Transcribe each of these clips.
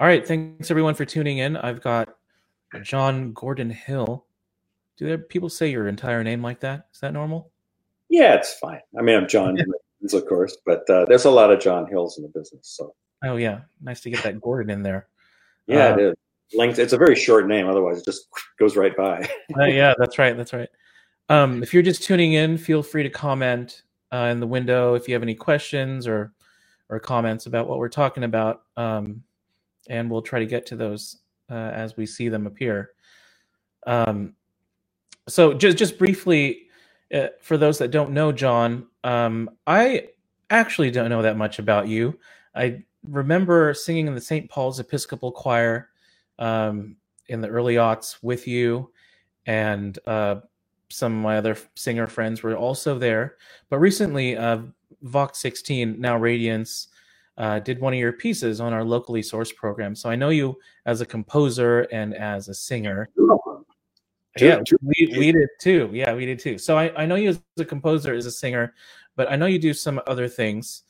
All right. Thanks, everyone, for tuning in. I've got John Gordon Hill. Do people say your entire name like that? Is that normal? Yeah, it's fine. I mean, I'm John, of course, but there's a lot of John Hills in the business. So. Oh, yeah. Nice to get that Gordon in there. Yeah, it is. It's a very short name. Otherwise, it just goes right by. Yeah, that's right. That's right. If you're just tuning in, feel free to comment in the window if you have any questions or comments about what we're talking about. And we'll try to get to those as we see them appear. So just briefly, for those that don't know, John, I actually don't know that much about you. I remember singing in the St. Paul's Episcopal Choir in the early aughts with you, and some of my other singer friends were also there. But recently, Vox 16, now Radiance, did one of your pieces on our locally sourced program. So I know you as a composer and as a singer. We did too. Yeah, we did too. So I know you as a composer, as a singer, but I know you do some other things.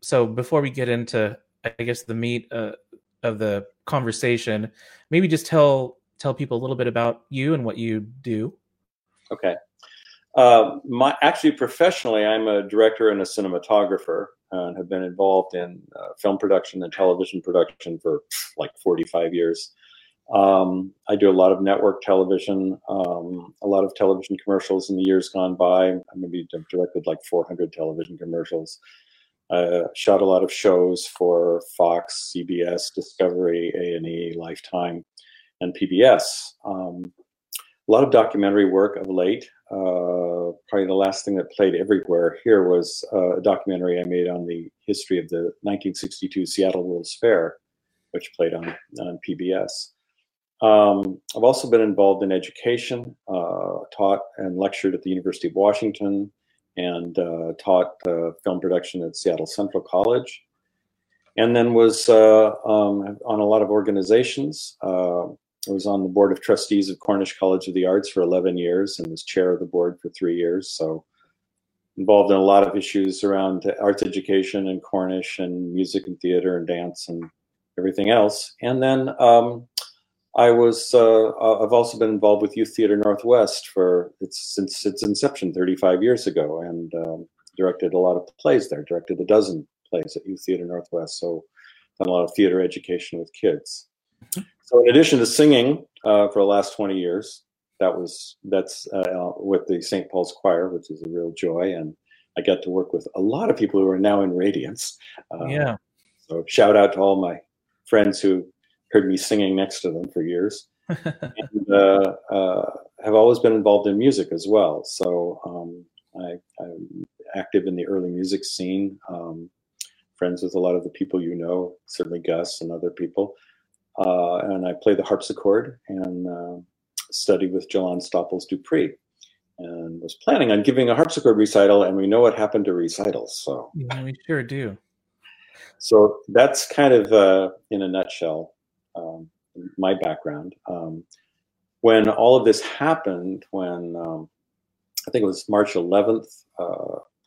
So before we get into, I guess, the meat of the conversation, maybe just tell people a little bit about you and what you do. Okay. Actually, professionally, I'm a director and a cinematographer, and have been involved in film production and television production for like 45 years. I do a lot of network television, a lot of television commercials in the years gone by. I maybe directed like 400 television commercials. Shot a lot of shows for Fox, CBS, Discovery, A&E, Lifetime, and PBS. A lot of documentary work of late. Probably the last thing that played everywhere here was a documentary I made on the history of the 1962 Seattle World's Fair, which played on PBS. I've also been involved in education, taught and lectured at the University of Washington, and taught film production at Seattle Central College. And then was on a lot of organizations. I was on the board of trustees of Cornish College of the Arts for 11 years and was chair of the board for 3 years. So involved in a lot of issues around arts education and Cornish and music and theater and dance and everything else. And then I've also been involved with Youth Theater Northwest since its inception 35 years ago, and directed a lot of plays there, directed a dozen plays at Youth Theater Northwest. So done a lot of theater education with kids. So in addition to singing for the last 20 years, that's with the St. Paul's Choir, which is a real joy. And I got to work with a lot of people who are now in Radiance. Yeah. So shout out to all my friends who heard me singing next to them for years. And have always been involved in music as well. So I'm active in the early music scene, friends with a lot of the people you know, certainly Gus and other people. And I play the harpsichord and study with Jalan Stoppels Dupree, and was planning on giving a harpsichord recital, and we know what happened to recitals. So yeah, we sure do. So that's kind of in a nutshell my background. When all of this happened, when I think it was March 11th,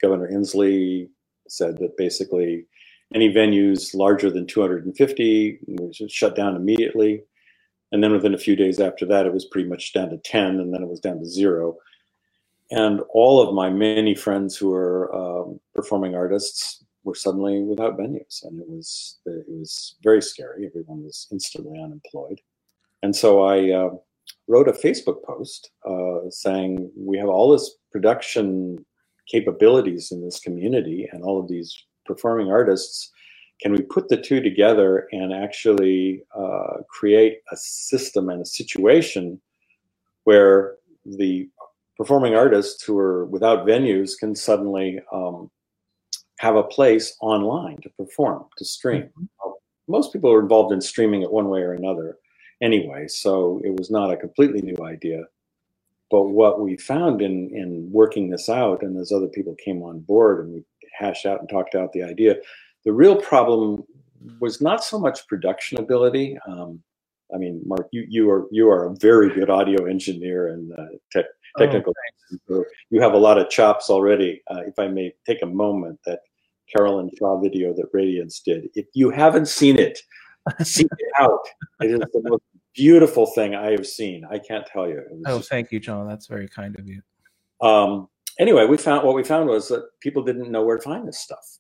Governor Inslee said that basically any venues larger than 250 was shut down immediately. And then within a few days after that, it was pretty much down to 10, and then it was down to 0. And all of my many friends who were performing artists were suddenly without venues. And it was very scary. Everyone was instantly unemployed. And so I wrote a Facebook post saying, we have all this production capabilities in this community and all of these performing artists, can we put the two together and actually create a system and a situation where the performing artists who are without venues can suddenly have a place online to perform, to stream. Mm-hmm. Most people are involved in streaming it one way or another anyway, so it was not a completely new idea. But what we found in working this out, and as other people came on board and we hashed out and talked out the idea, the real problem was not so much production ability. I mean, Mark, you are a very good audio engineer and technical. Oh, you have a lot of chops already. If I may take a moment, that Carolyn Shaw video that Radiance did, if you haven't seen it, Seek it out. It is the most beautiful thing I have seen. I can't tell you. Thank you, John. That's very kind of you. Anyway, what we found was that people didn't know where to find this stuff.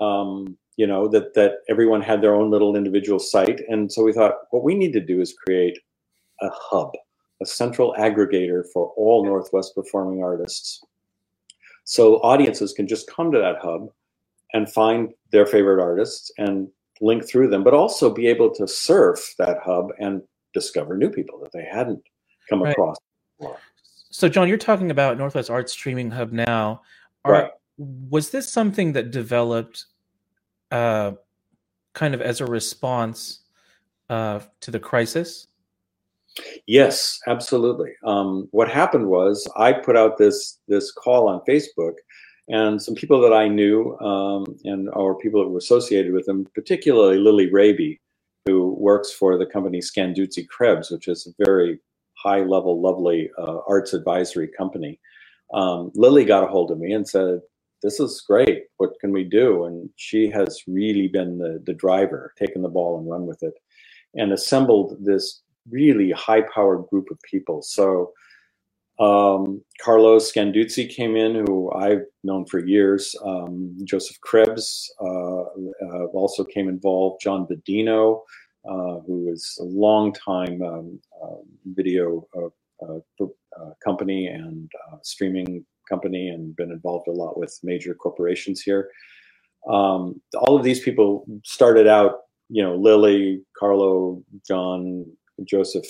That everyone had their own little individual site. And so we thought, what we need to do is create a hub, a central aggregator for all Northwest performing artists. So audiences can just come to that hub and find their favorite artists and link through them, but also be able to surf that hub and discover new people that they hadn't come across before. So John, you're talking about Northwest Art Streaming Hub now. Was this something that developed kind of as a response to the crisis? Yes, absolutely. What happened was I put out this call on Facebook, and some people that I knew or people that were associated with them, particularly Lily Raby, who works for the company Scanduzzi Krebs, which is a very high-level, lovely arts advisory company. Lily got a hold of me and said, "This is great. What can we do?" And she has really been the driver, taken the ball and run with it, and assembled this really high-powered group of people. So Carlos Scanduzzi came in, who I've known for years. Joseph Krebs also came involved. John Bedino, who is a long-time video company and streaming company, and been involved a lot with major corporations here. All of these people started out, Lily, Carlo, John, Joseph,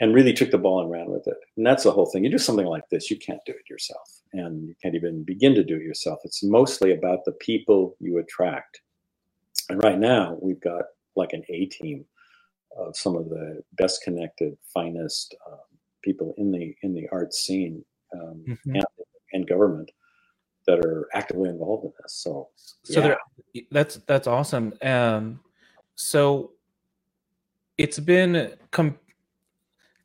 and really took the ball and ran with it. And that's the whole thing. You do something like this, you can't do it yourself, and you can't even begin to do it yourself. It's mostly about the people you attract. And right now we've got like an A-team of some of the best connected, finest people in the arts scene and government that are actively involved in this. So that's awesome. So it's been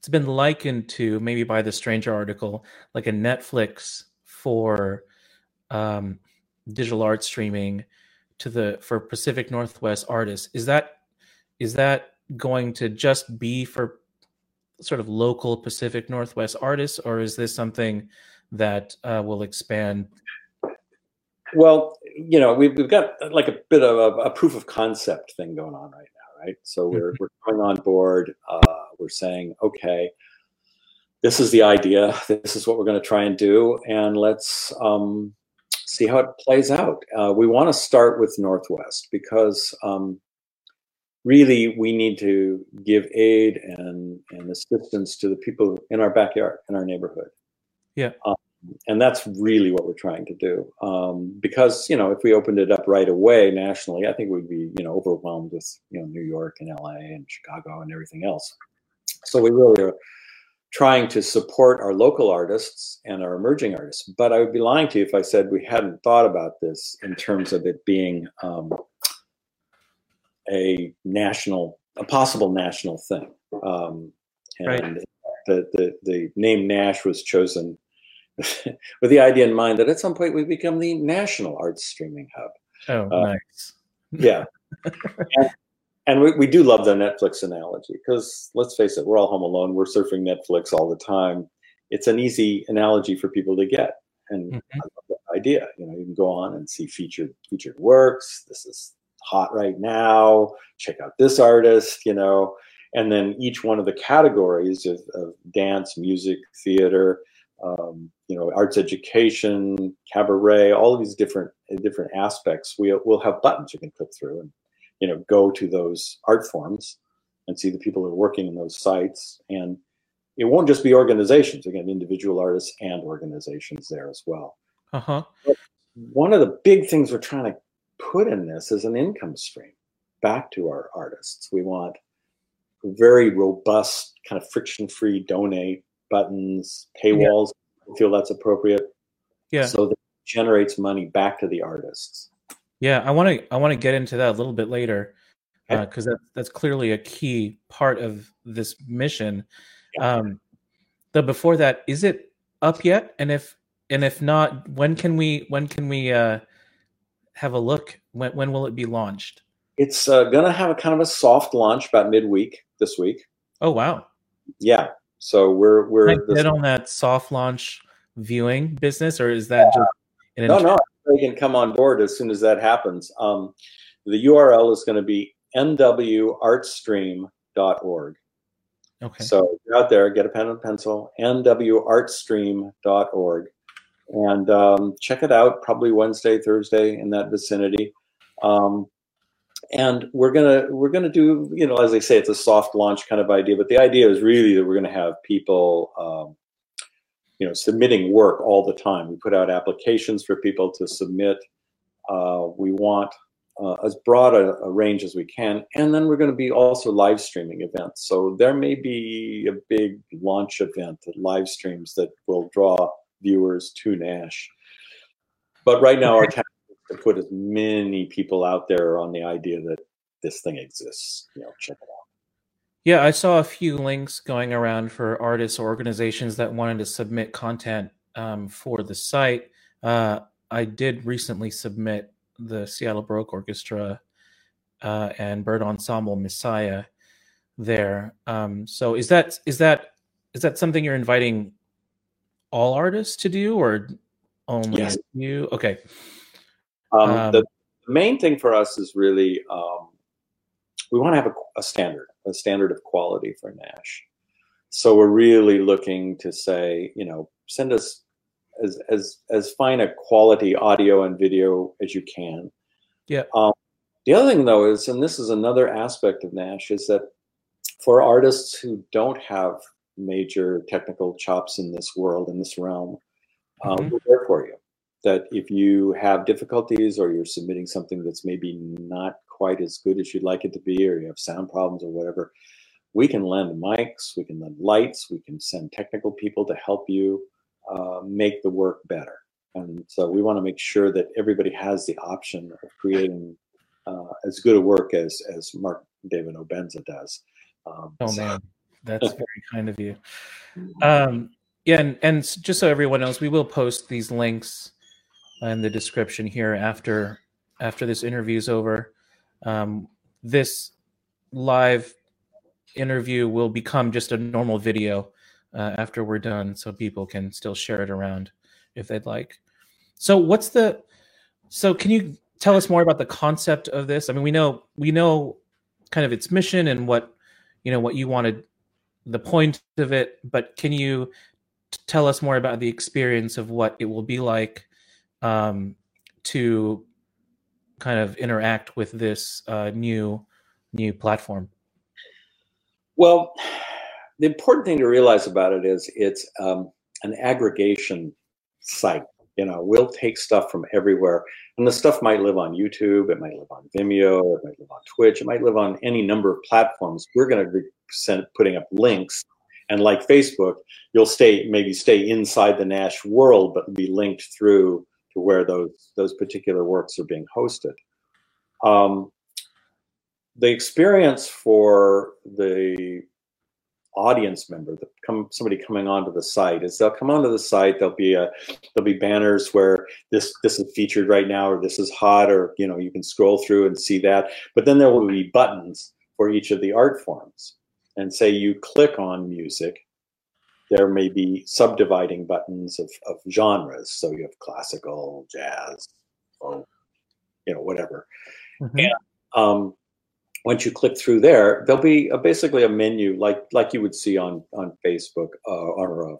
likened to, maybe by the Stranger article, like a Netflix for digital art streaming for Pacific Northwest artists. Is that going to just be for sort of local Pacific Northwest artists, or is this something that will expand? Well, we've got like a bit of a proof of concept thing going on right now, right? So we're going on board. We're saying, okay, this is the idea. This is what we're going to try and do, and let's see how it plays out. We want to start with Northwest because really, we need to give aid and assistance to the people in our backyard, in our neighborhood. Yeah. And that's really what we're trying to do. Because, if we opened it up right away nationally, I think we'd be, overwhelmed with, New York and LA and Chicago and everything else. So we really are trying to support our local artists and our emerging artists. But I would be lying to you if I said we hadn't thought about this in terms of it being a possible national thing. The name NASH was chosen with the idea in mind that at some point we become the national arts streaming hub. Nice. Yeah. and we do love the Netflix analogy because, let's face it, we're all home alone. We're surfing Netflix all the time. It's an easy analogy for people to get. And I love that idea. You can go on and see featured works. This is hot right now, check out this artist, and then each one of the categories of dance, music, theater, arts education, cabaret, all of these different aspects, we'll have buttons you can click through and, go to those art forms and see the people who are working in those sites. And it won't just be organizations, again, individual artists and organizations there as well. But one of the big things we're trying to put in this as an income stream back to our artists. We want very robust, kind of friction-free donate buttons, paywalls. Yeah. I feel that's appropriate. Yeah. So that it generates money back to the artists. Yeah, I want to get into that a little bit later because that's clearly a key part of this mission. Yeah. Though before that, is it up yet? And if not, when can we have a look? When will it be launched? It's going to have a kind of a soft launch about midweek this week. Oh, wow. Yeah. So we're can I get on that soft launch viewing business, or is that just an No, they can come on board as soon as that happens. The URL is going to be nwartstream.org. Okay. So you're out there, get a pen and pencil, nwartstream.org, and check it out probably Wednesday, Thursday in that vicinity. And we're gonna do, you know, as I say, it's a soft launch kind of idea, but the idea is really that we're gonna have people, you know, submitting work all the time. We put out applications for people to submit. We want as broad a range as we can, and then we're going to be also live streaming events. So there may be a big launch event that live streams that will draw viewers to NASH. But right now, our task is to put as many people out there on the idea that this thing exists. You know, check it out. Yeah, I saw a few links going around for artists or organizations that wanted to submit content for the site. I did recently submit the Seattle Baroque Orchestra and Bird Ensemble Messiah there. So is that something you're inviting all artists to do, or only you? Okay. The main thing for us is really we want to have a standard of quality for NASH. So we're really looking to say, you know, send us as fine a quality audio and video as you can. Yeah. The other thing though is, and this is another aspect of NASH, is that for artists who don't have major technical chops in this world, in this realm, we're there for you. That if you have difficulties or you're submitting something that's maybe not quite as good as you'd like it to be, or you have sound problems or whatever, we can lend mics, we can lend lights, we can send technical people to help you make the work better. And so we want to make sure that everybody has the option of creating as good a work as Mark David Obenza does. Man, that's very kind of you. Yeah, and just so everyone knows, we will post these links in the description here after this interview's over. This live interview will become just a normal video after we're done, so people can still share it around if they'd like. So so can you tell us more about the concept of this? I mean, we know kind of its mission and what you wanted, the point of it, but can you tell us more about the experience of what it will be like to kind of interact with this new platform? Well, the important thing to realize about it is it's an aggregation site. You know, we'll take stuff from everywhere, and the stuff might live on YouTube, it might live on Vimeo, it might live on Twitch, it might live on any number of platforms. We're going to be putting up links, and like Facebook, you'll stay inside the NASH world, but be linked through to where those particular works are being hosted. The experience for the audience member, somebody coming onto the site, is they'll come onto the site. There'll be banners where this is featured right now, or this is hot, or you know, you can scroll through and see that. But then there will be buttons for each of the art forms. And say you click on music, there may be subdividing buttons of genres. So you have classical, jazz, or, you know, whatever. Mm-hmm. And once you click through there, there'll be basically a menu like you would see on Facebook or of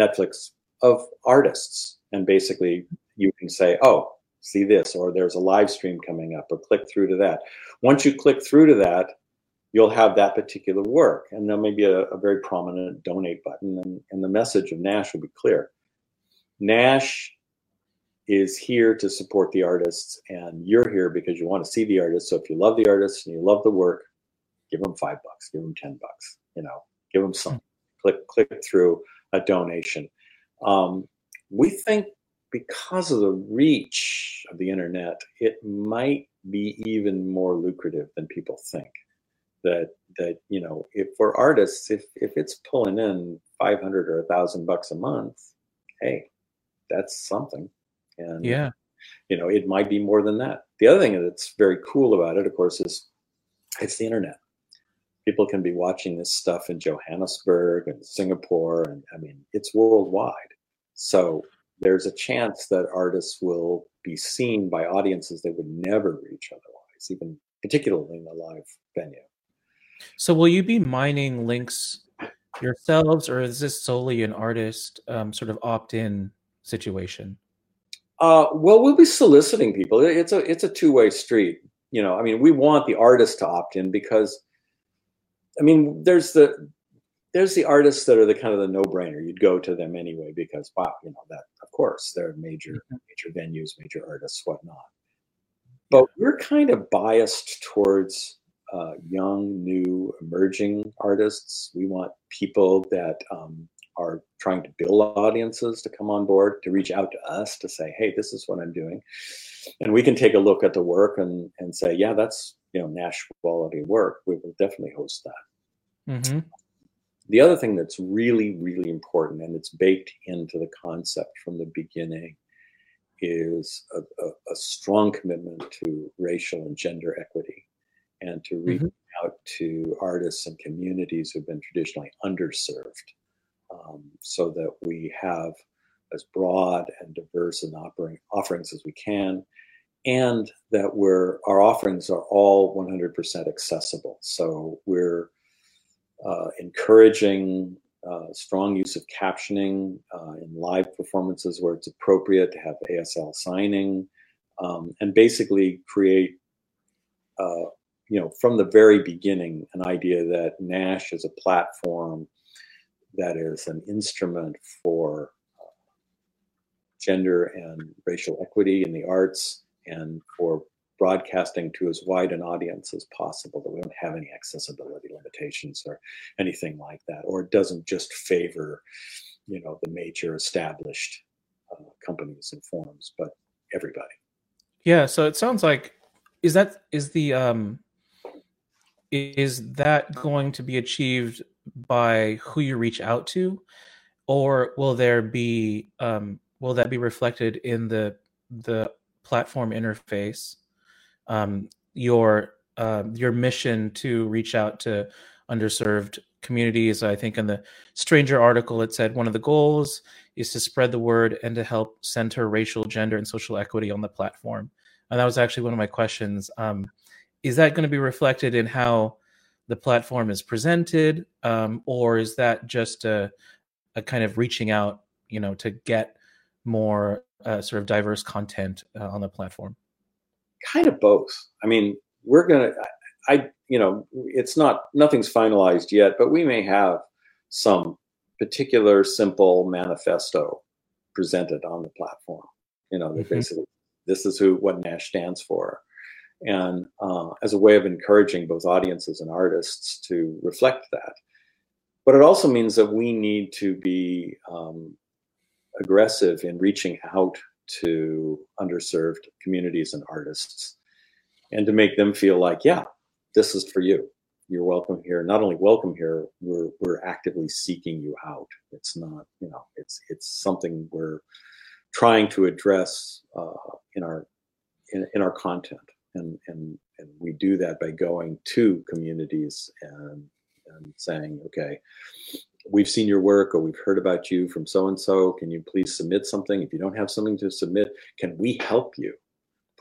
Netflix of artists. And basically you can say, oh, see this, or there's a live stream coming up, or click through to that. Once you click through to that, you'll have that particular work, and there may be a very prominent donate button, and the message of NASH will be clear. NASH is here to support the artists, and you're here because you want to see the artists. So if you love the artists and you love the work, give them $5, give them $10, you know, give them something. Click through a donation. We think because of the reach of the internet, it might be even more lucrative than people think. That you know, if for artists, if it's pulling in $500 or $1,000 a month, hey, that's something. And yeah, you know, it might be more than that. The other thing that's very cool about it, of course, is it's the internet. People can be watching this stuff in Johannesburg and Singapore, and I mean, it's worldwide. So there's a chance that artists will be seen by audiences they would never reach otherwise, even particularly in a live venue. So will you be mining links yourselves, or is this solely an artist sort of opt-in situation? Well, we'll be soliciting people. It's a two-way street. You know, I mean, we want the artist to opt in because, I mean, there's the artists that are the kind of the no-brainer. You'd go to them anyway because, wow, you know, that of course they're major venues, major artists, whatnot. But we're kind of biased towards young, new, emerging artists. We want people that are trying to build audiences to come on board, to reach out to us, to say, hey, this is what I'm doing. And we can take a look at the work and say, yeah, that's, you know, Nash quality work. We will definitely host that. Mm-hmm. The other thing that's really, really important, and it's baked into the concept from the beginning, is a strong commitment to racial and gender equity and to reach out to artists and communities who've been traditionally underserved. So that we have as broad and diverse an offerings as we can, and that our offerings are all 100% accessible. So we're encouraging strong use of captioning in live performances where it's appropriate, to have ASL signing, and basically create, you know, from the very beginning, an idea that NASH is a platform that is an instrument for gender and racial equity in the arts, and for broadcasting to as wide an audience as possible, that we don't have any accessibility limitations or anything like that, or it doesn't just favor, you know, the major established companies and forms, but everybody. Yeah. So it sounds like, is that going to be achieved by who you reach out to, or will that be reflected in the platform interface, your mission to reach out to underserved communities? I think in the Stranger article, it said one of the goals is to spread the word and to help center racial, gender, and social equity on the platform. And that was actually one of my questions. Is that going to be reflected in how the platform is presented, or is that just a kind of reaching out, you know, to get more sort of diverse content on the platform? Kind of both. I mean, nothing's finalized yet, but we may have some particular simple manifesto presented on the platform. You know, that basically this is what NASH stands for. And as a way of encouraging both audiences and artists to reflect that. But it also means that we need to be aggressive in reaching out to underserved communities and artists, and to make them feel like, yeah, this is for you. You're welcome here. Not only welcome here, we're actively seeking you out. It's not, you know, it's something we're trying to address in our content. And we do that by going to communities and saying, okay, we've seen your work, or we've heard about you from so-and-so. Can you please submit something? If you don't have something to submit, can we help you?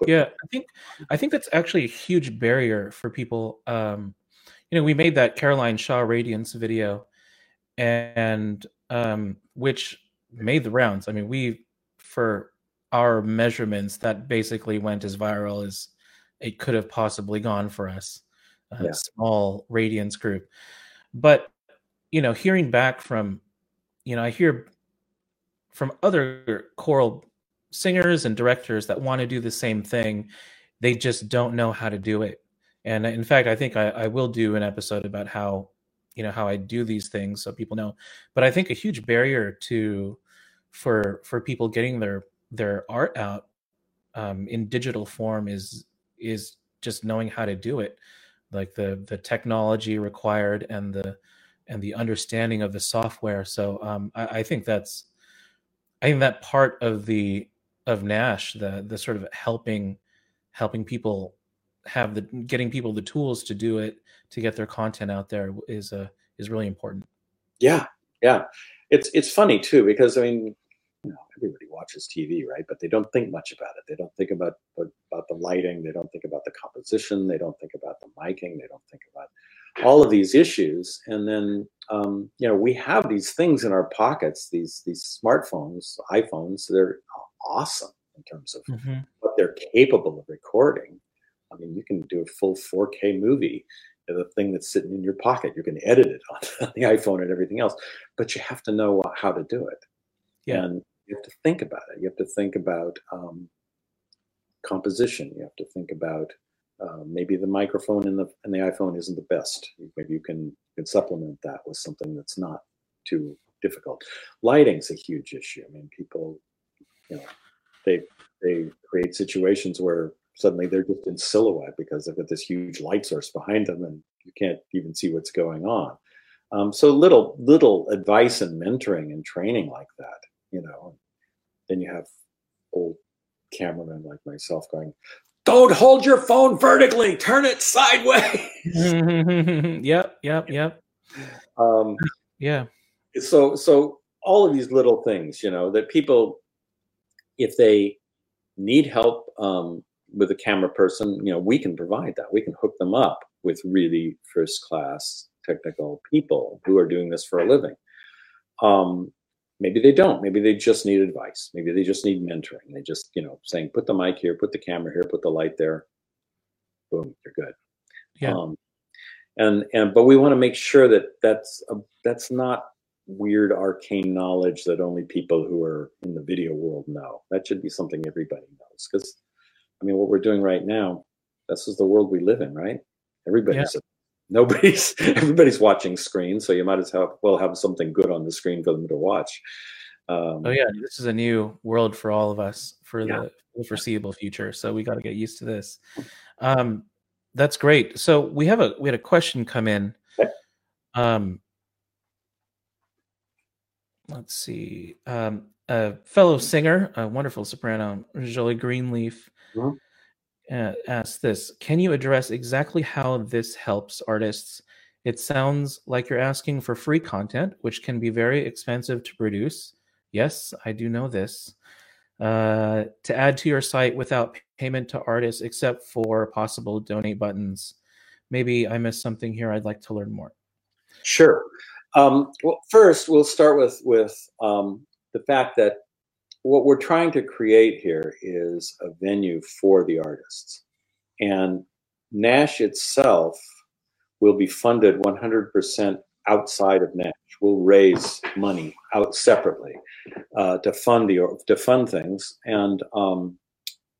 I think that's actually a huge barrier for people. You know, we made that Carolyn Shaw Radiance video, and which made the rounds. I mean, for our measurements, that basically went as viral as it could have possibly gone for us, small Radiance group. But, you know, hearing back from, you know, I hear from other choral singers and directors that want to do the same thing. They just don't know how to do it. And in fact, I think I will do an episode about how, you know, how I do these things so people know. But I think a huge barrier for people getting their art out in digital form is just knowing how to do it, like the technology required and the understanding of the software. So I think that part of NASH, the sort of helping helping people have the, getting people the tools to do it, to get their content out there is really important. Yeah. Yeah. It's funny too, because I mean, you know, everybody watches TV, right? But they don't think much about it. They don't think about the lighting. They don't think about the composition. They don't think about the miking. They don't think about all of these issues. And then, you know, we have these things in our pockets, these smartphones, iPhones, they're awesome in terms of mm-hmm. what they're capable of recording. I mean, you can do a full 4K movie, the thing that's sitting in your pocket. You can edit it on the iPhone and everything else, but you have to know how to do it. Yeah. And you have to think about it. You have to think about composition. You have to think about maybe the microphone in the iPhone isn't the best. Maybe you can supplement that with something that's not too difficult. Lighting's a huge issue. I mean, people, you know, they create situations where suddenly they're just in silhouette because they've got this huge light source behind them and you can't even see what's going on. So little advice and mentoring and training like that, you know. Then you have old cameramen like myself going, "Don't hold your phone vertically, turn it sideways." Yep. Yeah. So all of these little things, you know, that people, if they need help, with a camera person, you know, we can provide that. We can hook them up with really first-class technical people who are doing this for a living. Maybe they don't. Maybe they just need advice. Maybe they just need mentoring. They just, you know, saying, put the mic here, put the camera here, put the light there. Boom, you're good. Yeah. But we want to make sure that that's not weird, arcane knowledge that only people who are in the video world know. That should be something everybody knows, because I mean, what we're doing right now, this is the world we live in, right? Everybody's watching screens, so you might as well have something good on the screen for them to watch. This is a new world for all of us for the foreseeable future. So we got to get used to this. That's great. So we had a question come in. Okay. Let's see. A fellow singer, a wonderful soprano, Julie Greenleaf, asked this: can you address exactly how this helps artists? It sounds like you're asking for free content, which can be very expensive to produce. Yes, I do know this. To add to your site without payment to artists, except for possible donate buttons. Maybe I missed something here. I'd like to learn more. Sure. Well, first, we'll start with the fact that what we're trying to create here is a venue for the artists. And NASH itself will be funded 100% outside of NASH. We'll raise money out separately to fund things. And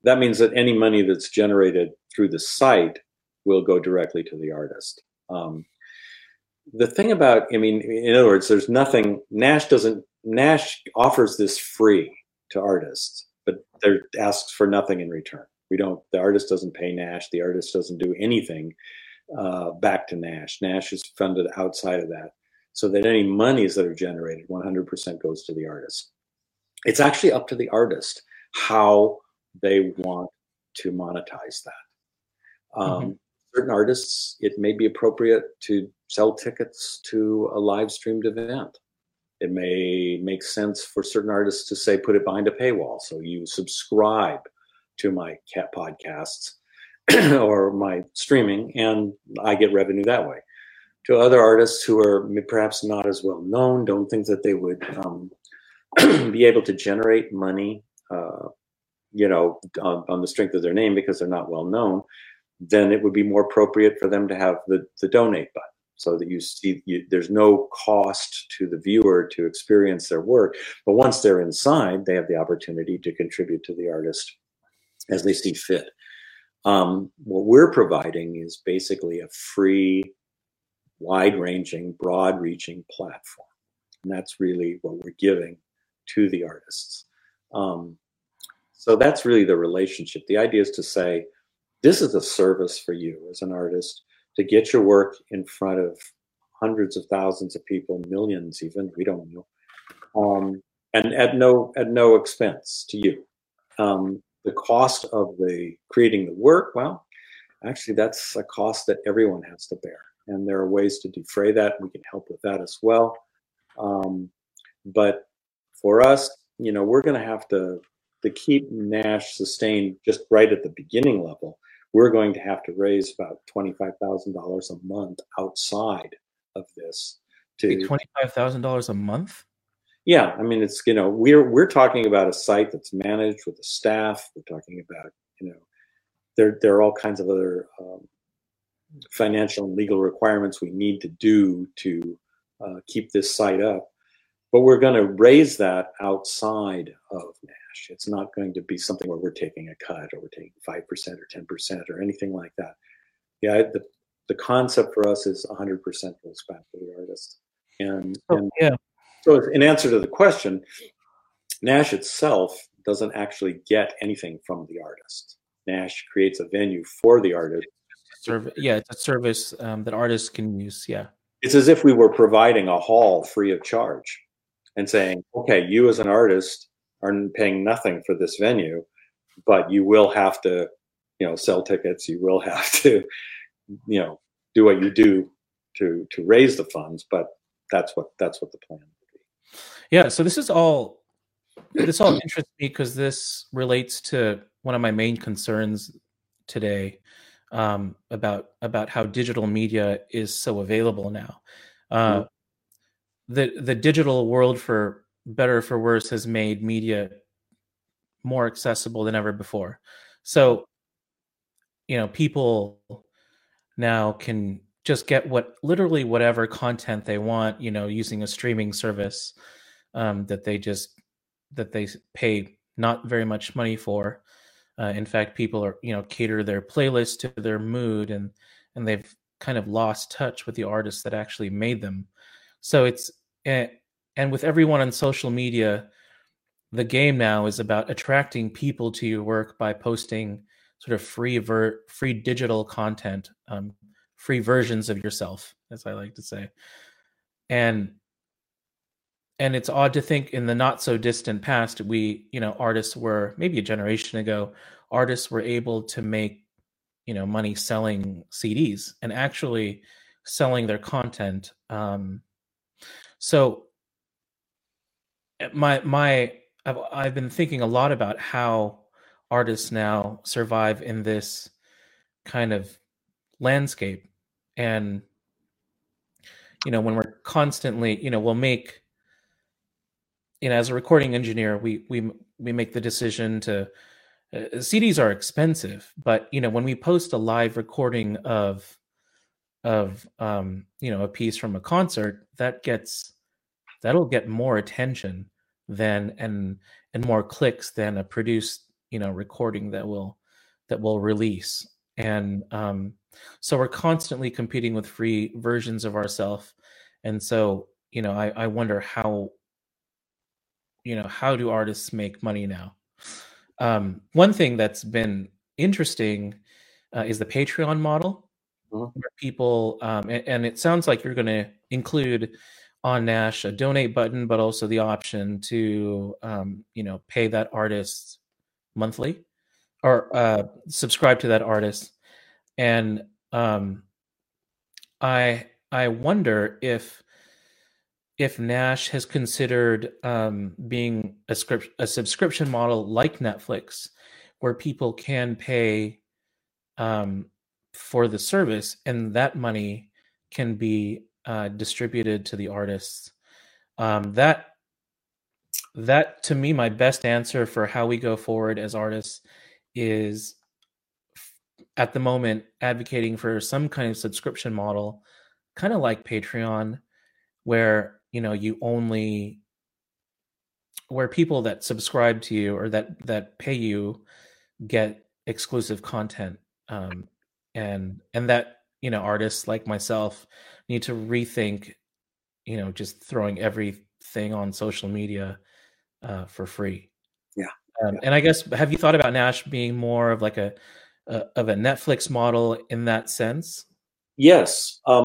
that means that any money that's generated through the site will go directly to the artist. The thing about, I mean, in other words, there's nothing, NASH offers this free to artists, but they asks for nothing in return. The artist doesn't pay NASH. The artist doesn't do anything back to NASH. NASH is funded outside of that, so that any monies that are generated, 100% goes to the artist. It's actually up to the artist how they want to monetize that. Mm-hmm. Certain artists, it may be appropriate to sell tickets to a live streamed event. It may make sense for certain artists to say, put it behind a paywall. So you subscribe to my cat podcasts or my streaming, and I get revenue that way. To other artists who are perhaps not as well known, don't think that they would be able to generate money, you know, on the strength of their name because they're not well known, then it would be more appropriate for them to have the donate button. So that there's no cost to the viewer to experience their work. But once they're inside, they have the opportunity to contribute to the artist as they see fit. What we're providing is basically a free, wide-ranging, broad-reaching platform. And that's really what we're giving to the artists. So that's really the relationship. The idea is to say, this is a service for you as an artist, to get your work in front of hundreds of thousands of people, millions even, we don't know, and at no expense to you. The cost of the creating the work, well, actually, that's a cost that everyone has to bear. And there are ways to defray that. We can help with that as well. But for us, you know, we're going to have to keep NASH sustained just right at the beginning level. We're going to have to raise about $25,000 a month outside of this. To $25,000 a month? Yeah, I mean, it's, you know, we're talking about a site that's managed with a staff. We're talking about, you know, there are all kinds of other financial and legal requirements we need to do to keep this site up. But we're going to raise that outside of NASH. It's not going to be something where we're taking a cut or we're taking 5% or 10% or anything like that. Yeah, the concept for us is 100% goes back to the artist. So in answer to the question, NASH itself doesn't actually get anything from the artist. NASH creates a venue for the artist. It's a service that artists can use. Yeah, it's as if we were providing a hall free of charge and saying, okay, you as an artist are paying nothing for this venue, but you will have to, you know, sell tickets. You will have to, you know, do what you do to raise the funds. But that's what the plan would be. Yeah. So this all interests me because this relates to one of my main concerns today about how digital media is so available now. The digital world, for better or for worse, has made media more accessible than ever before. So, you know, people now can just get whatever content they want, you know, using a streaming service that they pay not very much money for. In fact, people are, you know, cater their playlist to their mood, and they've kind of lost touch with the artists that actually made them. So it's, and with everyone on social media, the game now is about attracting people to your work by posting sort of free digital content, free versions of yourself, as I like to say. And it's odd to think in the not so distant past, we, you know, artists were, maybe a generation ago, artists were able to make, you know, money selling CDs and actually selling their content. So I've been thinking a lot about how artists now survive in this kind of landscape. And, you know, when we're constantly, you know, we'll make, you know, as a recording engineer, we make the decision to CDs are expensive, but, you know, when we post a live recording of you know, a piece from a concert, that'll get more attention than and more clicks than a produced, you know, recording that will release. And so we're constantly competing with free versions of ourselves. And so, you know, I wonder how do artists make money now? One thing that's been interesting is the Patreon model, where people, and it sounds like you're going to include on NASH a donate button, but also the option to, you know, pay that artist monthly or subscribe to that artist. And I wonder if NASH has considered being a subscription model like Netflix, where people can pay for the service, and that money can be distributed to the artists. That to me, my best answer for how we go forward as artists is, at the moment, advocating for some kind of subscription model, kind of like Patreon, where, you know, where people that subscribe to you or that pay you get exclusive content, and that, you know, artists like myself need to rethink, you know, just throwing everything on social media for free. Yeah. And I guess, have you thought about NASH being more of like a Netflix model in that sense? Yes. I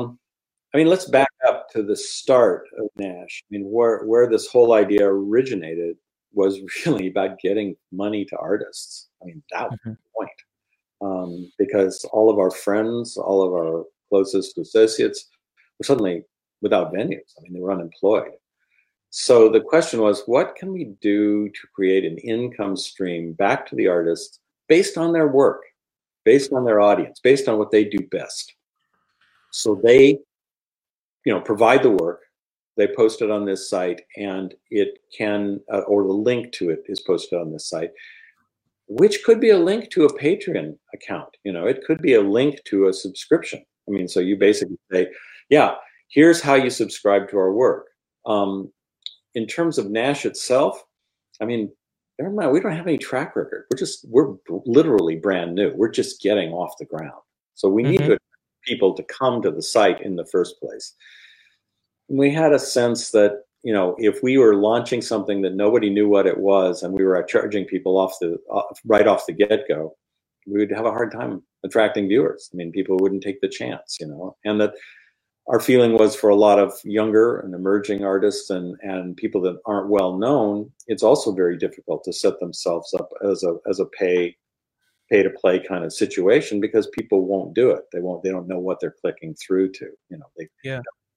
mean, let's back up to the start of NASH. I mean, where this whole idea originated was really about getting money to artists. I mean, that was the point. Because all of our friends, all of our closest associates were suddenly without venues. I mean, they were unemployed. So the question was, what can we do to create an income stream back to the artists based on their work, based on their audience, based on what they do best? So they, you know, provide the work, they post it on this site, and it can, or the link to it is posted on this site, which could be a link to a Patreon account. You know, it could be a link to a subscription. I mean, so you basically say, yeah, here's how you subscribe to our work. In terms of NASH itself, I mean, never mind, we don't have any track record. We're literally brand new. We're just getting off the ground. So we need to people to come to the site in the first place. And we had a sense that, you know, if we were launching something that nobody knew what it was and we were charging people right off the get-go, we would have a hard time attracting viewers. I mean, people wouldn't take the chance, you know. And that our feeling was, for a lot of younger and emerging artists and people that aren't well known, it's also very difficult to set themselves up as a pay to play kind of situation, because people won't do it. They don't know what they're clicking through to, you know. They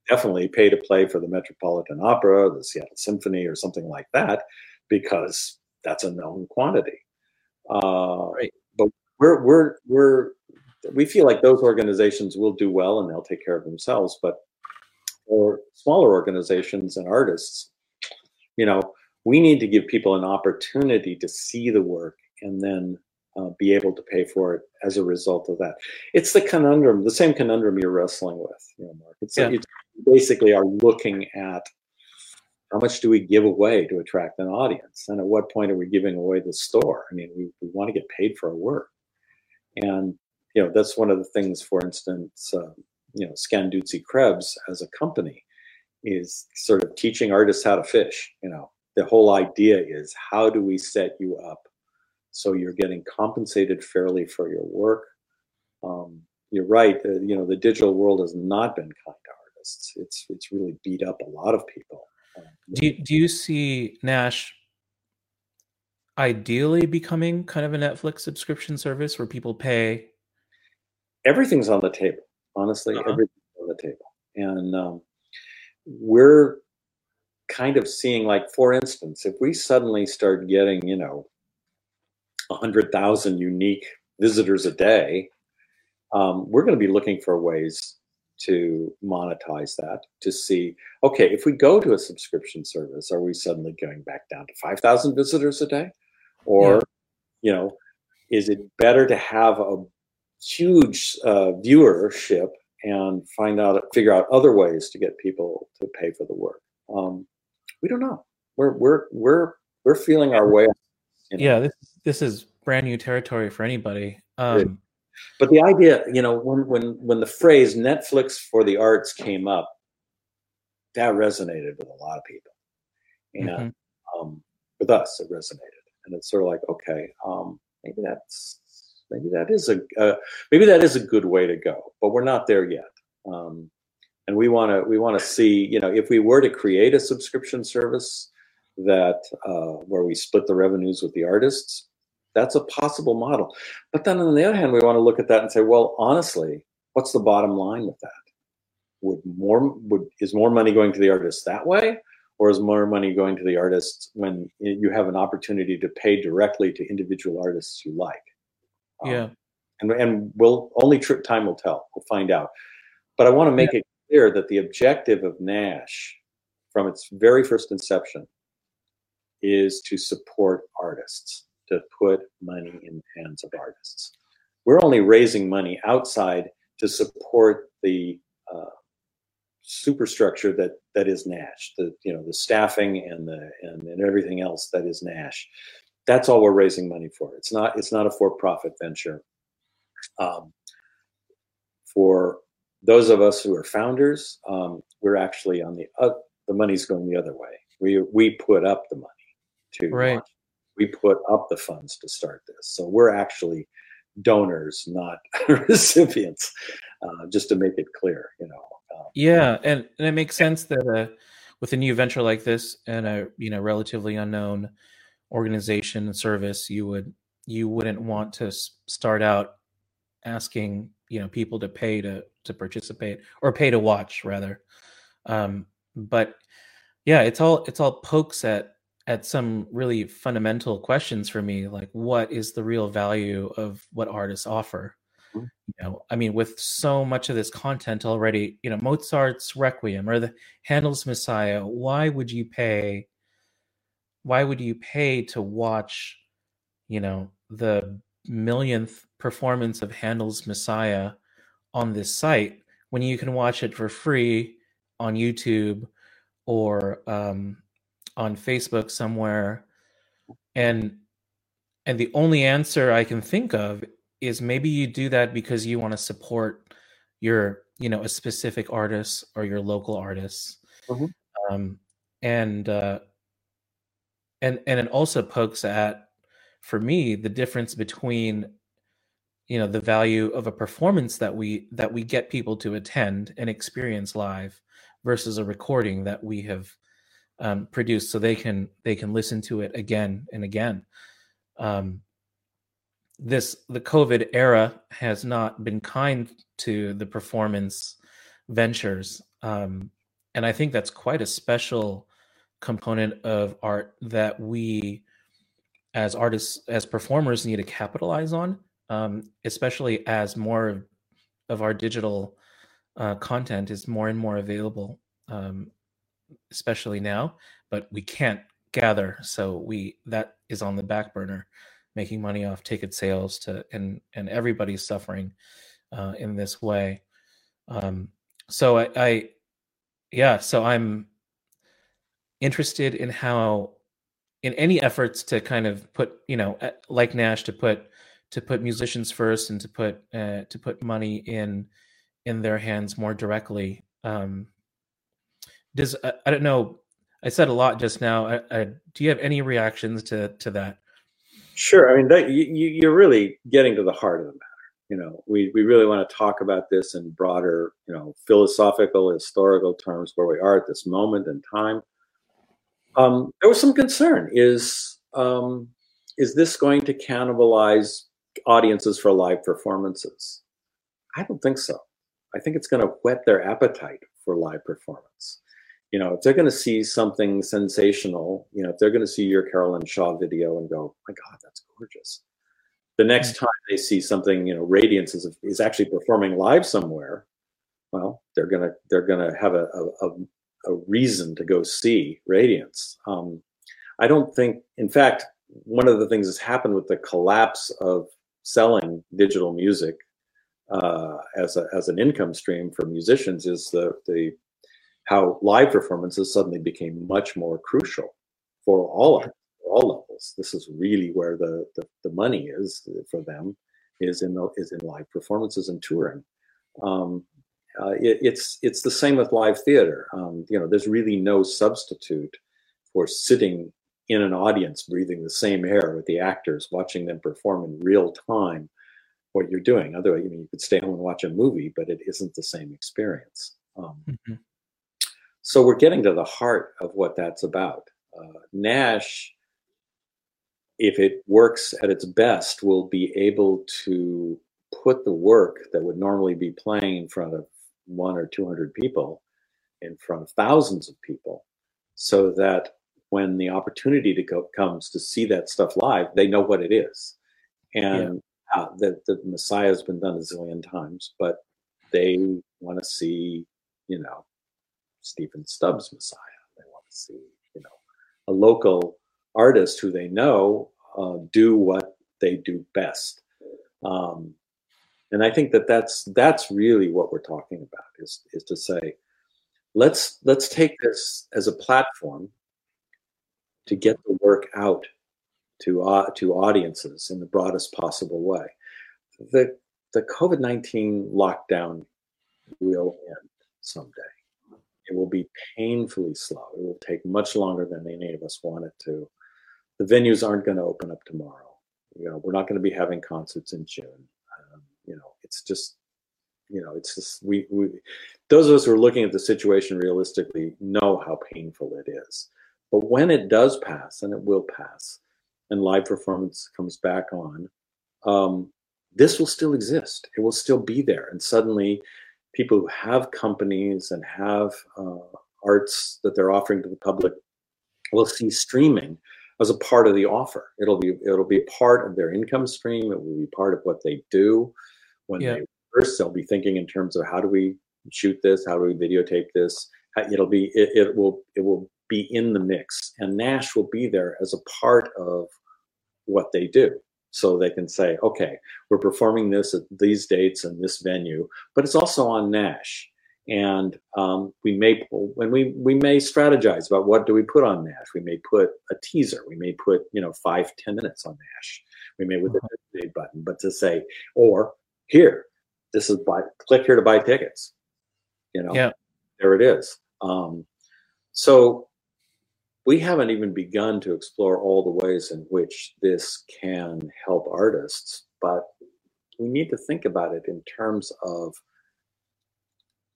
definitely pay to play for the Metropolitan Opera, the Seattle Symphony, or something like that, because that's a known quantity. Right. But we feel like those organizations will do well and they'll take care of themselves. But for smaller organizations and artists, you know, we need to give people an opportunity to see the work and then be able to pay for it as a result of that. It's the conundrum, the same conundrum you're wrestling with, you know, Mark. You basically are looking at how much do we give away to attract an audience, and at what point are we giving away the store? I mean, we want to get paid for our work, and you know, that's one of the things. For instance, you know, Scanduzzi Krebs as a company is sort of teaching artists how to fish. You know, the whole idea is, how do we set you up so you're getting compensated fairly for your work? You're right. You know, the digital world has not been kind to artists. It's really beat up a lot of people. Do you see NASH ideally becoming kind of a Netflix subscription service where people pay? Everything's on the table. Honestly, everything's on the table. And we're kind of seeing, like, for instance, if we suddenly start getting, you know, 100,000 unique visitors a day, we're going to be looking for ways to monetize that, to see, okay, if we go to a subscription service, are we suddenly going back down to 5,000 visitors a day? Or, you know, is it better to have a huge viewership and figure out other ways to get people to pay for the work? We don't know. We're feeling our way. Yeah, this is brand new territory for anybody. But the idea, you know, when the phrase Netflix for the arts came up, that resonated with a lot of people. And with us, it resonated. And it's sort of like, okay, maybe that is a good way to go. But we're not there yet. And we want to see, you know, if we were to create a subscription service that where we split the revenues with the artists, that's a possible model. But then on the other hand, we want to look at that and say, well, honestly, what's the bottom line with that? Is more money going to the artists that way, or is more money going to the artists when you have an opportunity to pay directly to individual artists you like? And we'll only time will tell. We'll find out. But I want to make it clear that the objective of NASH from its very first inception is to support artists, to put money in the hands of artists. We're only raising money outside to support the superstructure that is NASH, the staffing and everything else that is NASH. That's all we're raising money for. It's not a for-profit venture. For those of us who are founders, we're actually the money's going the other way. We put up the money. We put up the funds to start this, so we're actually donors, not recipients. Just to make it clear, you know. And it makes sense that with a new venture like this and a relatively unknown organization and service, you would you wouldn't want to start out asking, you know, people to pay to participate or pay to watch rather. But yeah, it's all pokes at some really fundamental questions for me, like what is the real value of what artists offer? Mm-hmm. You know, I mean, with so much of this content already, you know, Mozart's Requiem or the Handel's Messiah, why would you pay to watch, you know, the millionth performance of Handel's Messiah on this site when you can watch it for free on YouTube or on Facebook somewhere? And the only answer I can think of is maybe you do that because you want to support your, you know, a specific artist or your local artists. Mm-hmm. And it also pokes at, for me, the difference between, you know, the value of a performance that we get people to attend and experience live versus a recording that we have produced so they can listen to it again and again. The COVID era has not been kind to the performance ventures. And I think that's quite a special component of art that we as artists, as performers, need to capitalize on, especially as more of our digital content is more and more available, especially now, but we can't gather. So that is on the back burner, making money off ticket sales and everybody's suffering in this way. So I'm interested in how, in any efforts to kind of put, you know, like Nash, to put musicians first and to put money in their hands more directly. I don't know. I said a lot just now. Do you have any reactions to that? Sure. I mean, you're really getting to the heart of the matter. You know, we really want to talk about this in broader, you know, philosophical, historical terms, where we are at this moment in time. There was some concern: is this going to cannibalize audiences for live performances? I don't think so. I think it's going to whet their appetite for live performance. You know, if they're going to see something sensational, you know, if they're going to see your Carolyn Shaw video and go, "My God, that's gorgeous," the next time they see something, you know, Radiance is actually performing live somewhere. Well, they're going to have a reason to go see Radiance. I don't think, in fact, one of the things that's happened with the collapse of selling digital music as an income stream for musicians is how live performances suddenly became much more crucial for all levels. This is really where the money is for them, is in live performances and touring. It's the same with live theater. You know, there's really no substitute for sitting in an audience, breathing the same air with the actors, watching them perform in real time what you're doing. Otherwise, you know, you could stay home and watch a movie, but it isn't the same experience. Mm-hmm. So we're getting to the heart of what that's about. NASH, if it works at its best, will be able to put the work that would normally be playing in front of 100 or 200 people in front of thousands of people, so that when the opportunity comes to see that stuff live, they know what it is. And the Messiah has been done a zillion times, but they want to see, you know, Stephen Stubbs' Messiah. They want to see, you know, a local artist who they know do what they do best. And I think that's really what we're talking about is to say, let's take this as a platform to get the work out to audiences in the broadest possible way. The COVID-19 lockdown will end someday. It will be painfully slow. It will take much longer than any of us want it to. The venues aren't going to open up tomorrow. You know, we're not going to be having concerts in June. You know, it's just we those of us who are looking at the situation realistically know how painful it is. But when it does pass, and it will pass, and live performance comes back on, this will still exist. It will still be there. And suddenly people who have companies and have arts that they're offering to the public will see streaming as a part of the offer. It'll be part of their income stream. It will be part of what they do. When they rehearse, they'll be thinking in terms of how do we shoot this? How do we videotape this? It will be in the mix, and NASH will be there as a part of what they do. So they can say, okay, we're performing this at these dates and this venue, but it's also on NASH. And we may strategize about what do we put on NASH. We may put a teaser. We may put 5-10 minutes on NASH. We may with the donate button, but to say, or here, this is click here to buy tickets. There it is. So we haven't even begun to explore all the ways in which this can help artists, but we need to think about it in terms of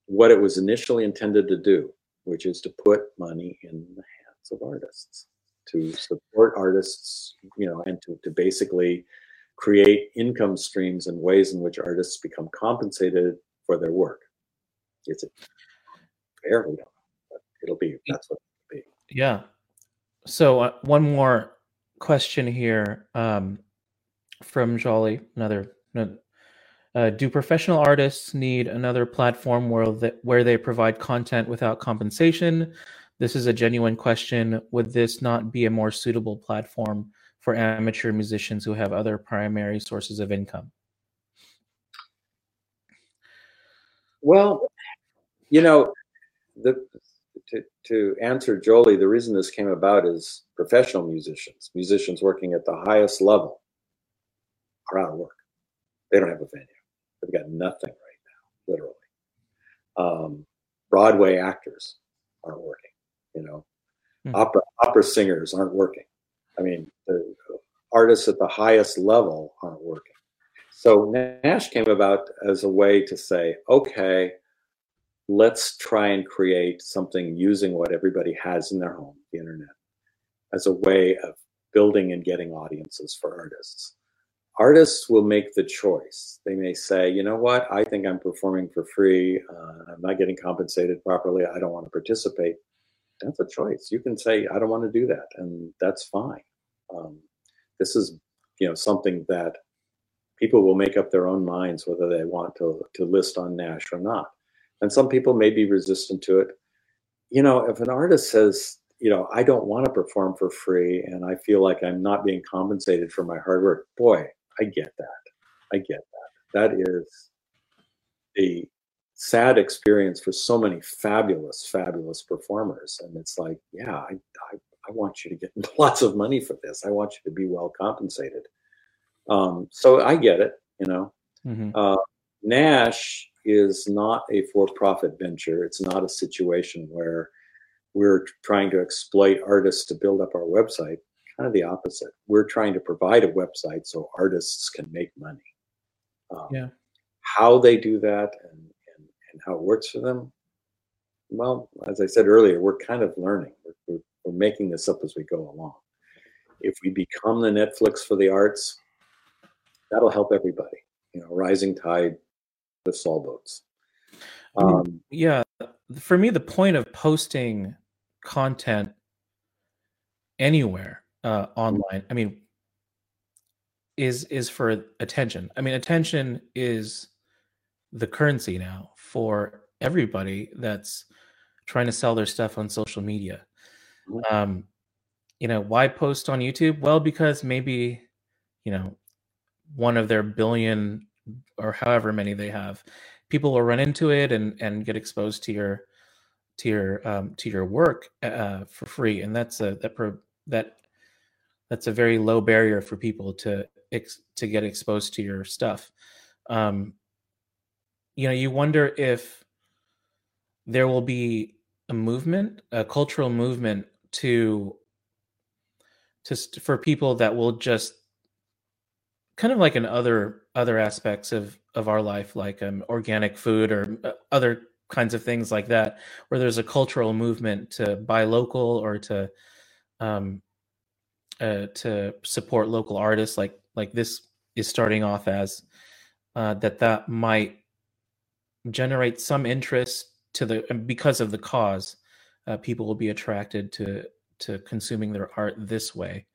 what it was initially intended to do, which is to put money in the hands of artists, to support artists, and to basically create income streams and ways in which artists become compensated for their work. It's fair, we don't know, but that's what it'll be. Yeah. So one more question here from Jolly, do professional artists need another platform where they provide content without compensation? This is a genuine question. Would this not be a more suitable platform for amateur musicians who have other primary sources of income? Well, to answer Jolie, the reason this came about is professional musicians working at the highest level are out of work. They don't have a venue. They've got nothing right now, literally. Broadway actors aren't working, opera singers aren't working. I mean, the artists at the highest level aren't working. So NASH came about as a way to say, okay, let's try and create something using what everybody has in their home, the internet, as a way of building and getting audiences for artists. Artists will make the choice. They may say, you know what, I think I'm performing for free. I'm not getting compensated properly. I don't want to participate. That's a choice. You can say, I don't want to do that. And that's fine. This is, something that people will make up their own minds, whether they want to list on NASH or not. And some people may be resistant to it. If an artist says, I don't want to perform for free and I feel like I'm not being compensated for my hard work, boy, I get that. That is a sad experience for so many fabulous, fabulous performers. And it's like, yeah, I want you to get lots of money for this. I want you to be well compensated. So I get it, NASH is not a for-profit venture. It's not a situation where we're trying to exploit artists to build up our website. Kind of the opposite. We're trying to provide a website so artists can make money. How they do that and how it works for them, well, as I said earlier, we're kind of learning. We're making this up as we go along. If we become the Netflix for the arts, that'll help everybody. Rising tide lifts all boats. For me, the point of posting content anywhere online, is for attention. Attention is the currency now for everybody that's trying to sell their stuff on social media. Why post on YouTube? Well, because maybe, one of their billion or however many they have, people will run into it and get exposed to your work for free, and that's a very low barrier for people to get exposed to your stuff. You wonder if there will be a movement, a cultural movement for people that will just kind of like in other aspects of our life, like organic food or other kinds of things like that, where there's a cultural movement to buy local or to to support local artists, like this is starting off as, that might generate some interest to the, because of the cause, people will be attracted to consuming their art this way.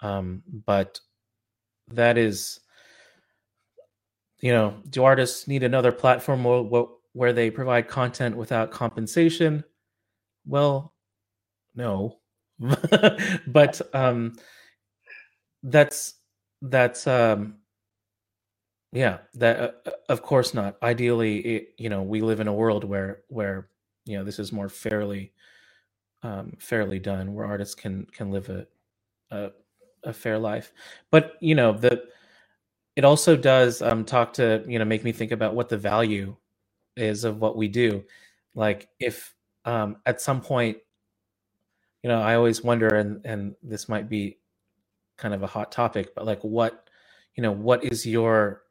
But that is, you know, do artists need another platform where they provide content without compensation? Well, no, but of course not. Ideally, we live in a world where this is more fairly done, where artists can live a fair life. But it also does make me think about what the value is of what we do. Like if at some point, I always wonder, and this might be kind of a hot topic, but like what is your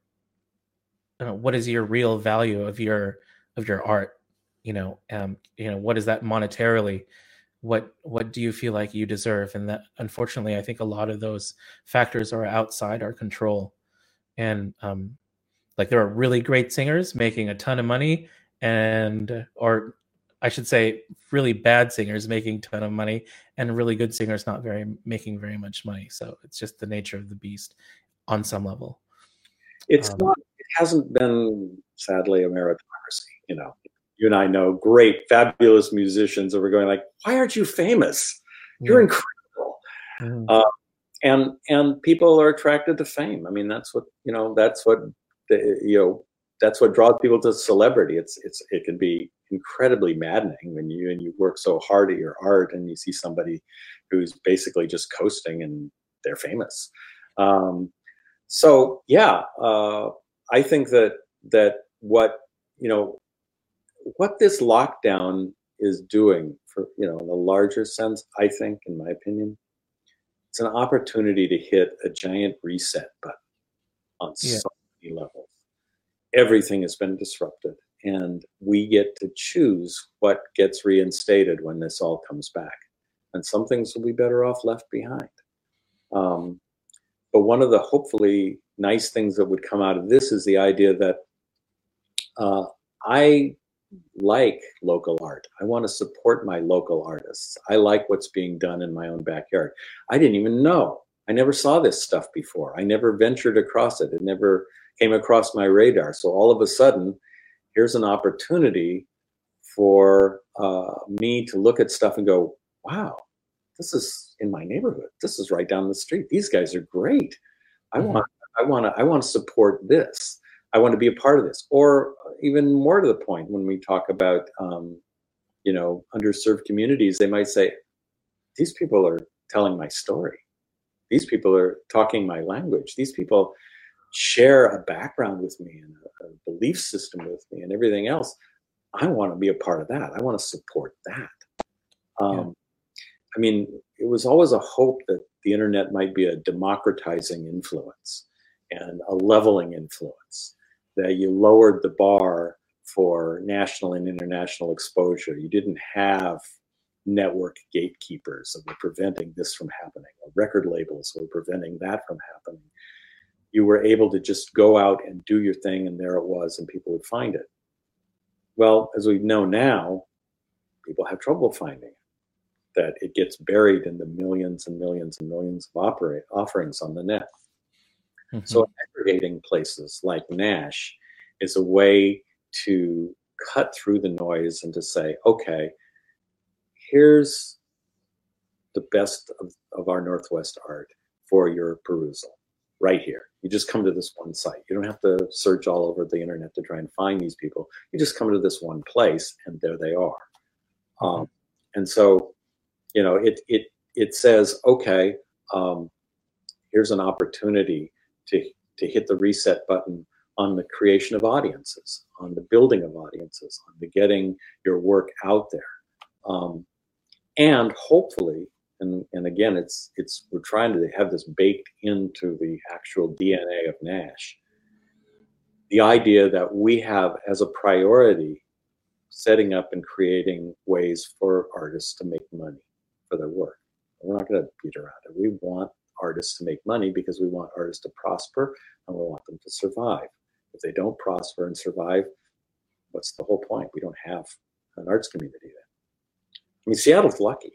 real value of your art? What is that monetarily? What do you feel like you deserve? And that, unfortunately, I think a lot of those factors are outside our control. And there are really great singers making a ton of money, or I should say really bad singers making a ton of money, and really good singers not making very much money. So it's just the nature of the beast on some level. It hasn't been, sadly, a meritocracy. You and I know great, fabulous musicians that were going like, why aren't you famous? You're incredible. Mm. And people are attracted to fame. I mean, that's what draws people to celebrity. It can be incredibly maddening when you work so hard at your art and you see somebody who's basically just coasting and they're famous. I think that what this lockdown is doing for, in the larger sense, I think, in my opinion, it's an opportunity to hit a giant reset button on so many levels. Everything has been disrupted, and we get to choose what gets reinstated when this all comes back. And some things will be better off left behind. But one of the hopefully nice things that would come out of this is the idea that I like local art. I want to support my local artists. I like what's being done in my own backyard. I didn't even know. I never saw this stuff before. I never ventured across it. It never came across my radar. So all of a sudden, here's an opportunity for me to look at stuff and go, wow, this is in my neighborhood. This is right down the street. These guys are great. I want to support this. I want to be a part of this. Or even more to the point, when we talk about, underserved communities, they might say, these people are telling my story. These people are talking my language. These people share a background with me and a belief system with me and everything else. I want to be a part of that. I want to support that. It was always a hope that the internet might be a democratizing influence and a leveling influence, that you lowered the bar for national and international exposure. You didn't have network gatekeepers that were preventing this from happening, or record labels were preventing that from happening. You were able to just go out and do your thing, and there it was, and people would find it. Well, as we know now, people have trouble finding it, that it gets buried in the millions and millions and millions of offerings on the net. Mm-hmm. So aggregating places like NASH is a way to cut through the noise and to say, okay, here's the best of our Northwest art for your perusal right here. You just come to this one site. You don't have to search all over the internet to try and find these people. You just come to this one place, and there they are. Mm-hmm. It says, okay, here's an opportunity to hit the reset button on the creation of audiences, on the building of audiences, on the getting your work out there. And hopefully, and again, we're trying to have this baked into the actual DNA of NASH, the idea that we have as a priority setting up and creating ways for artists to make money for their work. We're not going to beat around it. We want artists to make money because we want artists to prosper and we want them to survive. If they don't prosper and survive, what's the whole point? We don't have an arts community then. I mean, Seattle's lucky.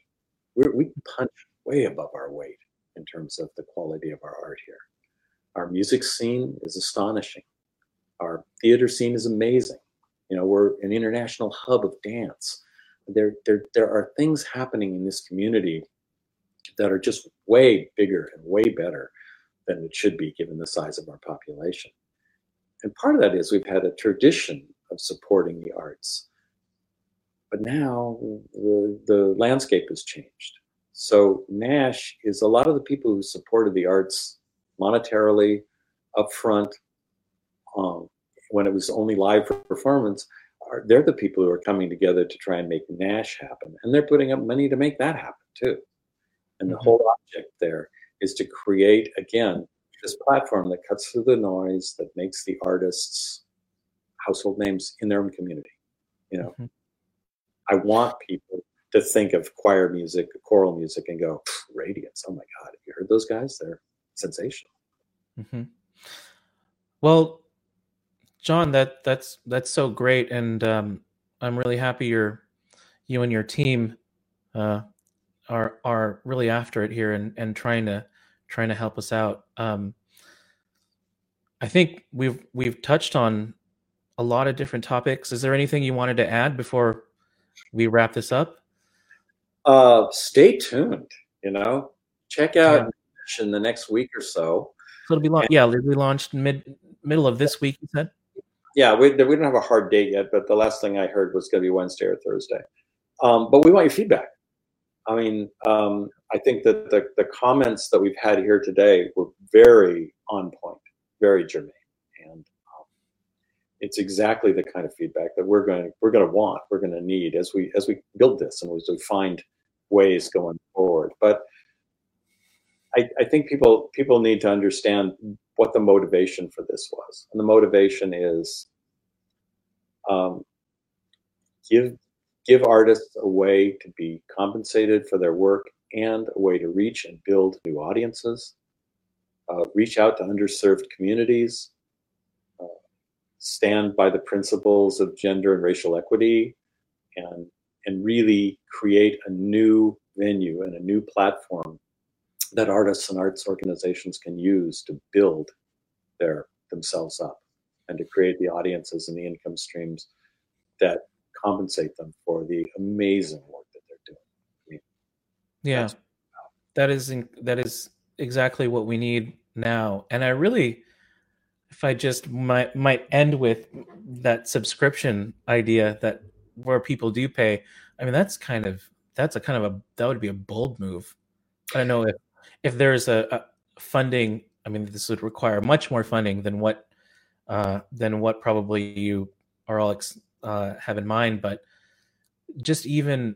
We punch way above our weight in terms of the quality of our art here. Our music scene is astonishing. Our theater scene is amazing. You know, we're an international hub of dance. There are things happening in this community that are just way bigger and way better than it should be given the size of our population. And part of that is we've had a tradition of supporting the arts. But now the landscape has changed. So NASH is a lot of the people who supported the arts monetarily, upfront, when it was only live performance, they're the people who are coming together to try and make NASH happen. And they're putting up money to make that happen too. And the whole object there is to create, again, this platform that cuts through the noise, that makes the artists household names in their own community. You know, I want people to think of choir music, choral music, and go, Radiance. Oh my God, have you heard those guys? They're sensational. Mm-hmm. Well, John, that's so great, and I'm really happy you and your team are really after it here and trying to help us out. I think we've touched on a lot of different topics. Is there anything you wanted to add before we wrap this up? Stay tuned. You know, check out in the next week or so. So it'll be launched. Yeah, we launched middle of this week. You said. Yeah, we don't have a hard date yet, but the last thing I heard was going to be Wednesday or Thursday. But we want your feedback. I mean, I think that the comments that we've had here today were very on point, very germane, and it's exactly the kind of feedback that we're going to need as we build this and as we find ways going forward. But I think people need to understand what the motivation for this was, and the motivation is give artists a way to be compensated for their work and a way to reach and build new audiences, reach out to underserved communities, stand by the principles of gender and racial equity, and really create a new venue and a new platform that artists and arts organizations can use to build themselves up and to create the audiences and the income streams that compensate them for the amazing work that they're doing. I mean, yeah, that is exactly what we need now. And I really, if I just might end with that subscription idea that where people do pay, I mean, that would be a bold move. I don't know if there's a funding, I mean, this would require much more funding than what probably you are all have in mind, but just even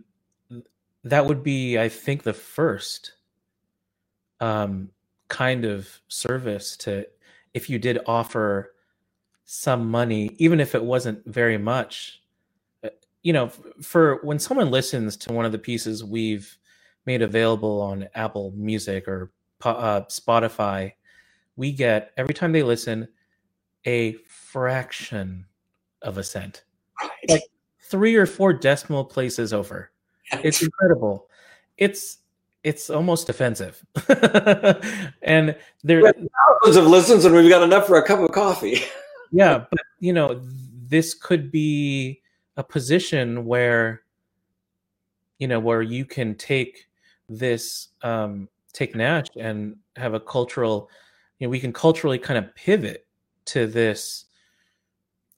that would be, I think, the first kind of service to, if you did offer some money, even if it wasn't very much, you know, for when someone listens to one of the pieces we've made available on Apple Music or Spotify, we get, every time they listen, a fraction of a cent. Like 3 or 4 decimal places over. It's incredible. It's almost offensive. And there are thousands of listens and we've got enough for a cup of coffee. Yeah, but you know, this could be a position where, you know, where you can take this, take NASH and have a cultural, you know, we can culturally kind of pivot to this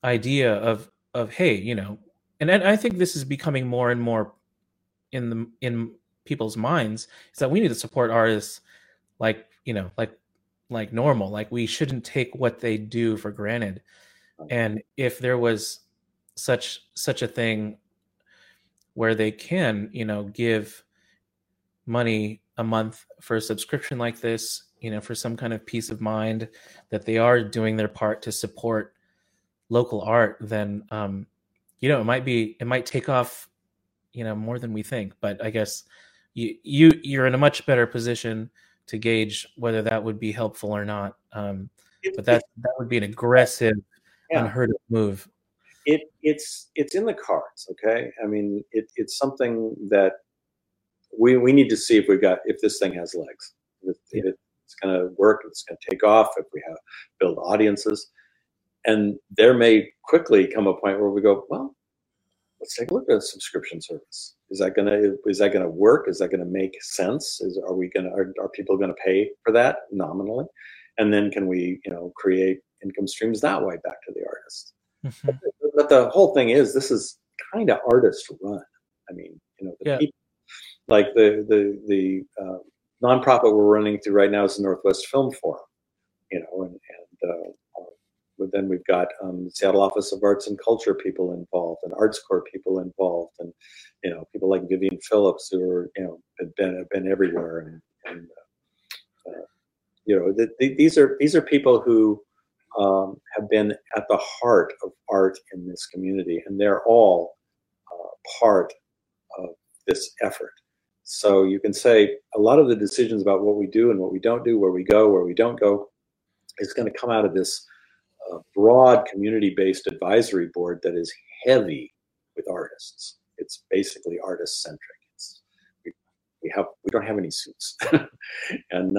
idea of hey, you know, and I think this is becoming more and more in people's minds, is that we need to support artists like, you know, like normal, like we shouldn't take what they do for granted. And if there was such a thing where they can, you know, give money a month for a subscription like this, you know, for some kind of peace of mind that they are doing their part to support local art, then you know, it might take off, you know, more than we think. But I guess you're in a much better position to gauge whether that would be helpful or not. But that would be an aggressive, unheard of move. It's in the cards. Okay. I mean, it's something that we need to see if this thing has legs, if it's going to work, if it's going to take off, if we have build audiences. And there may quickly come a point where we go, well, let's take a look at a subscription service. Is that gonna work? Is that gonna make sense? Are people gonna pay for that nominally? And then can we, create income streams that way back to the artists? Mm-hmm. But the whole thing is, this is kind of artist run. I mean, people, like the nonprofit we're running through right now is the Northwest Film Forum, But then we've got the Seattle Office of Arts and Culture people involved, and Arts Corps people involved, and people like Vivian Phillips who are have been everywhere, these are people who have been at the heart of art in this community, and they're all part of this effort. So you can say a lot of the decisions about what we do and what we don't do, where we go, where we don't go, is going to come out of this. A broad community-based advisory board that is heavy with artists. It's basically artist-centric. We don't have any suits, and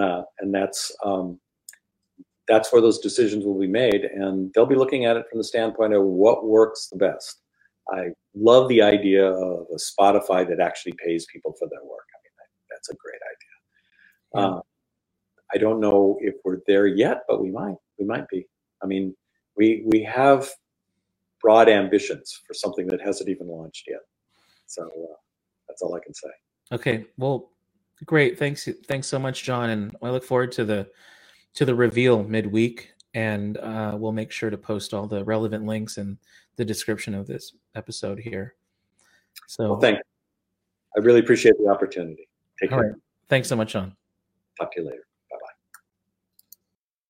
that's where those decisions will be made. And they'll be looking at it from the standpoint of what works the best. I love the idea of a Spotify that actually pays people for their work. I mean, that's a great idea. Yeah. I don't know if we're there yet, but we might be. I mean, we have broad ambitions for something that hasn't even launched yet. So that's all I can say. Okay, well, great. Thanks so much, John. And I look forward to the reveal midweek. And we'll make sure to post all the relevant links in the description of this episode here. So, well, thank you. I really appreciate the opportunity. Take care. Right. Thanks so much, John. Talk to you later.